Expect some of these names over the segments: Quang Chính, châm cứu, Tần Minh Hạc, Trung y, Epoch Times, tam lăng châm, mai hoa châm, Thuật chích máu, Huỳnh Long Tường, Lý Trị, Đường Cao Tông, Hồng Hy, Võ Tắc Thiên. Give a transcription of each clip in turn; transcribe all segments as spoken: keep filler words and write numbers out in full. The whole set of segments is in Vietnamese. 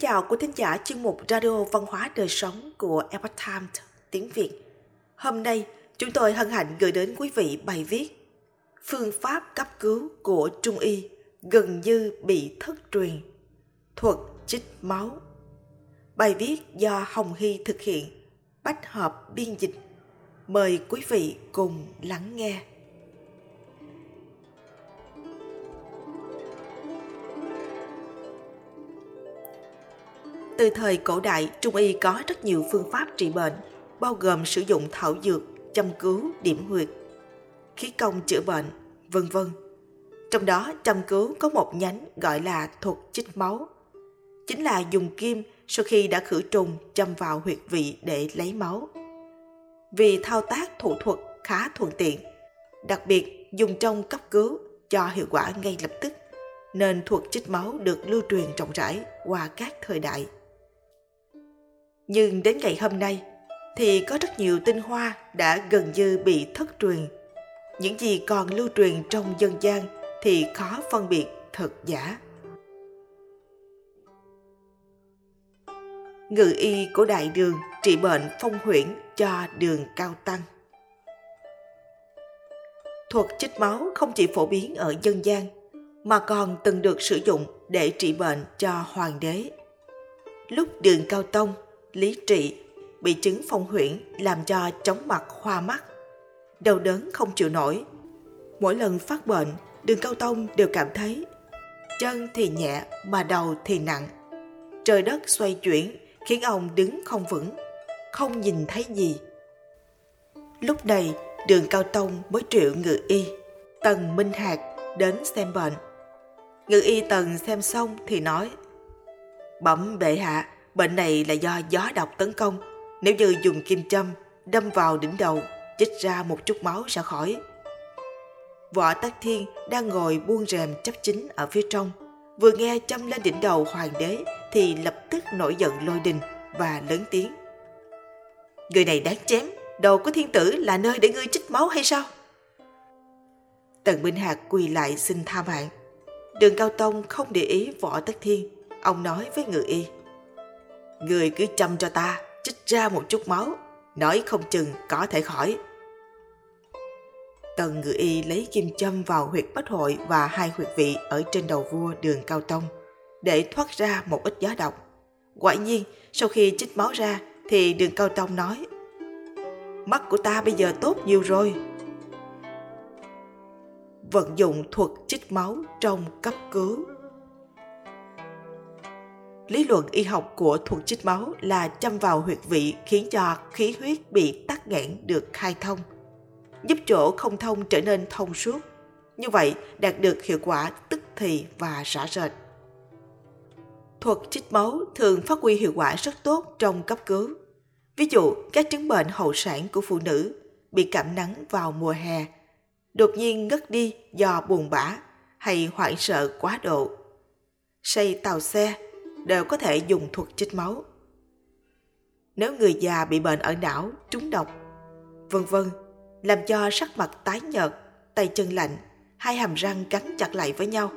Kính chào quý thính giả chương mục Radio Văn hóa Đời Sống của Epoch Times tiếng Việt. Hôm nay, chúng tôi hân hạnh gửi đến quý vị bài viết Phương pháp cấp cứu của Trung y gần như bị thất truyền, thuật chích máu. Bài viết do Hồng Hy thực hiện, bách hợp biên dịch. Mời quý vị cùng lắng nghe. Từ thời cổ đại, Trung y có rất nhiều phương pháp trị bệnh, bao gồm sử dụng thảo dược, châm cứu, điểm huyệt, khí công chữa bệnh, vân vân. Trong đó, châm cứu có một nhánh gọi là thuật chích máu, chính là dùng kim sau khi đã khử trùng châm vào huyệt vị để lấy máu. Vì thao tác thủ thuật khá thuận tiện, đặc biệt dùng trong cấp cứu cho hiệu quả ngay lập tức, nên thuật chích máu được lưu truyền rộng rãi qua các thời đại. Nhưng đến ngày hôm nay thì có rất nhiều tinh hoa đã gần như bị thất truyền. Những gì còn lưu truyền trong dân gian thì khó phân biệt thật giả. Ngự y của Đại Đường trị bệnh phong huyễn cho Đường Cao Tông. Thuật chích máu không chỉ phổ biến ở dân gian mà còn từng được sử dụng để trị bệnh cho hoàng đế. Lúc Đường Cao Tông, Lý Trị bị chứng phong huyễn làm cho chóng mặt hoa mắt, đau đớn không chịu nổi. Mỗi lần phát bệnh, Đường Cao Tông đều cảm thấy chân thì nhẹ mà đầu thì nặng. Trời đất xoay chuyển khiến ông đứng không vững, không nhìn thấy gì. Lúc này, Đường Cao Tông mới triệu ngự y Tần Minh Hạc đến xem bệnh. Ngự y Tần xem xong thì nói: "Bẩm bệ hạ, bệnh này là do gió độc tấn công. Nếu như dùng kim châm đâm vào đỉnh đầu, chích ra một chút máu sẽ khỏi." Võ Tắc Thiên đang ngồi buông rèm chấp chính ở phía trong, vừa nghe châm lên đỉnh đầu hoàng đế thì lập tức nổi giận lôi đình và lớn tiếng: "Người này đáng chém, đầu của thiên tử là nơi để ngươi chích máu hay sao?" Tần Minh Hạc quỳ lại xin tha mạng. Đường Cao Tông không để ý Võ Tắc Thiên, ông nói với ngự y: "Người cứ châm cho ta, chích ra một chút máu, nói không chừng có thể khỏi." Tần ngự y lấy kim châm vào huyệt bách hội và hai huyệt vị ở trên đầu vua Đường Cao Tông để thoát ra một ít gió độc. Quả nhiên, sau khi chích máu ra thì Đường Cao Tông nói: "Mắt của ta bây giờ tốt nhiều rồi." Vận dụng thuật chích máu trong cấp cứu. Lý luận y học của thuật chích máu là châm vào huyệt vị khiến cho khí huyết bị tắc nghẽn được khai thông, giúp chỗ không thông trở nên thông suốt, như vậy đạt được hiệu quả tức thì và rõ rệt. Thuật chích máu thường phát huy hiệu quả rất tốt trong cấp cứu. Ví dụ, các chứng bệnh hậu sản của phụ nữ bị cảm nắng vào mùa hè, đột nhiên ngất đi do buồn bã hay hoảng sợ quá độ, say tàu xe đều có thể dùng thuật chích máu. Nếu người già bị bệnh ở não, trúng độc, vân vân, làm cho sắc mặt tái nhợt, tay chân lạnh, hai hàm răng cắn chặt lại với nhau,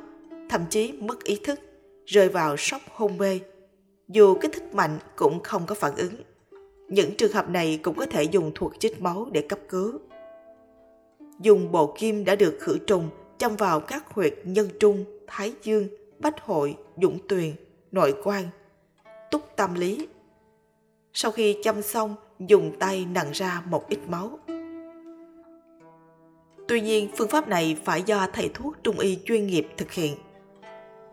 thậm chí mất ý thức, rơi vào sốc hôn mê, dù kích thích mạnh cũng không có phản ứng. Những trường hợp này cũng có thể dùng thuật chích máu để cấp cứu. Dùng bộ kim đã được khử trùng châm vào các huyệt nhân trung, thái dương, bách hội, dũng tuyền, nội quan, túc tâm lý. Sau khi châm xong, dùng tay nặn ra một ít máu. Tuy nhiên, phương pháp này phải do thầy thuốc trung y chuyên nghiệp thực hiện.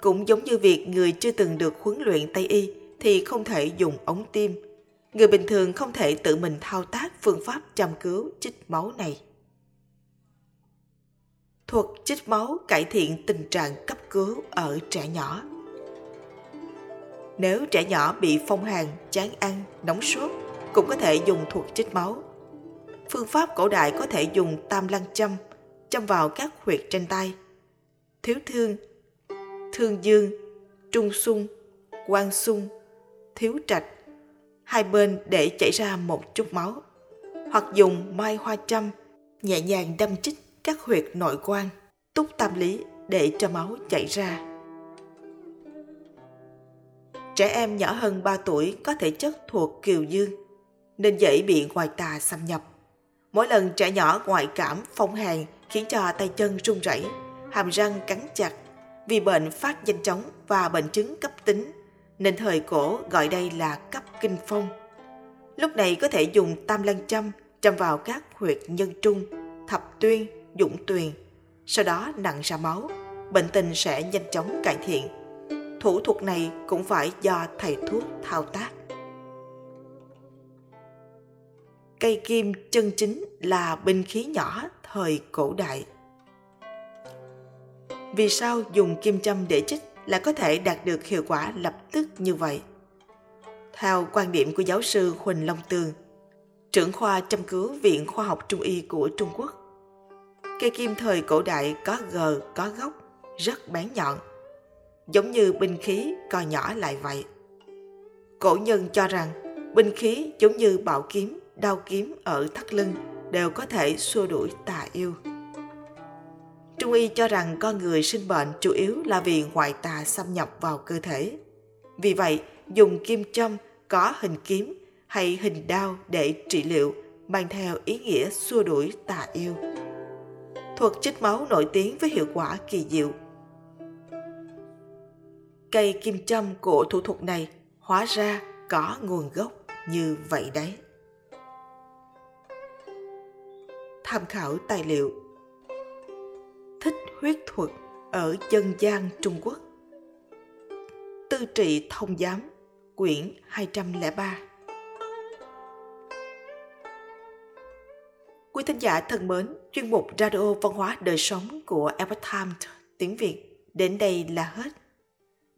Cũng giống như việc người chưa từng được huấn luyện Tây y thì không thể dùng ống tiêm, người bình thường không thể tự mình thao tác phương pháp châm cứu chích máu này. Thuật chích máu cải thiện tình trạng cấp cứu ở trẻ nhỏ. Nếu trẻ nhỏ bị phong hàn, chán ăn, nóng sốt, cũng có thể dùng thuật chích máu. Phương pháp cổ đại có thể dùng tam lăng châm, châm vào các huyệt trên tay, thiếu thương, thương dương, trung xung, quan xung, thiếu trạch, hai bên để chảy ra một chút máu, hoặc dùng mai hoa châm, nhẹ nhàng đâm chích các huyệt nội quan, túc tâm lý để cho máu chảy ra. trẻ em nhỏ hơn ba tuổi có thể chất thuộc kiều dương, nên dễ bị ngoại tà xâm nhập. Mỗi lần trẻ nhỏ ngoại cảm phong hàn khiến cho tay chân run rẩy, hàm răng cắn chặt, vì bệnh phát nhanh chóng và bệnh chứng cấp tính, nên thời cổ gọi đây là cấp kinh phong. Lúc này có thể dùng tam lăng châm châm vào các huyệt nhân trung, thập tuyên, dũng tuyền, sau đó nặn ra máu, bệnh tình sẽ nhanh chóng cải thiện. Thủ thuật này cũng phải do thầy thuốc thao tác. Cây kim chân chính là binh khí nhỏ thời cổ đại. Vì sao dùng kim châm để chích là có thể đạt được hiệu quả lập tức như vậy? Theo quan điểm của giáo sư Huỳnh Long Tường, trưởng khoa châm cứu Viện Khoa học Trung y của Trung Quốc, cây kim thời cổ đại có gờ, có góc, rất bén nhọn, giống như binh khí co nhỏ lại vậy. Cổ nhân cho rằng binh khí giống như bảo kiếm, đao kiếm ở thắt lưng đều có thể xua đuổi tà yêu. Trung y cho rằng con người sinh bệnh chủ yếu là vì ngoại tà xâm nhập vào cơ thể. Vì vậy, dùng kim châm có hình kiếm hay hình đao để trị liệu mang theo ý nghĩa xua đuổi tà yêu. Thuật chích máu nổi tiếng với hiệu quả kỳ diệu. Cây kim châm của thủ thuật này hóa ra có nguồn gốc như vậy đấy. Tham khảo tài liệu: Thích huyết thuật ở dân gian Trung Quốc, Tư trị thông giám, quyển hai trăm lẻ ba. Quý thính giả thân mến, chuyên mục Radio Văn hóa Đời Sống của Epoch Times tiếng Việt đến đây là hết.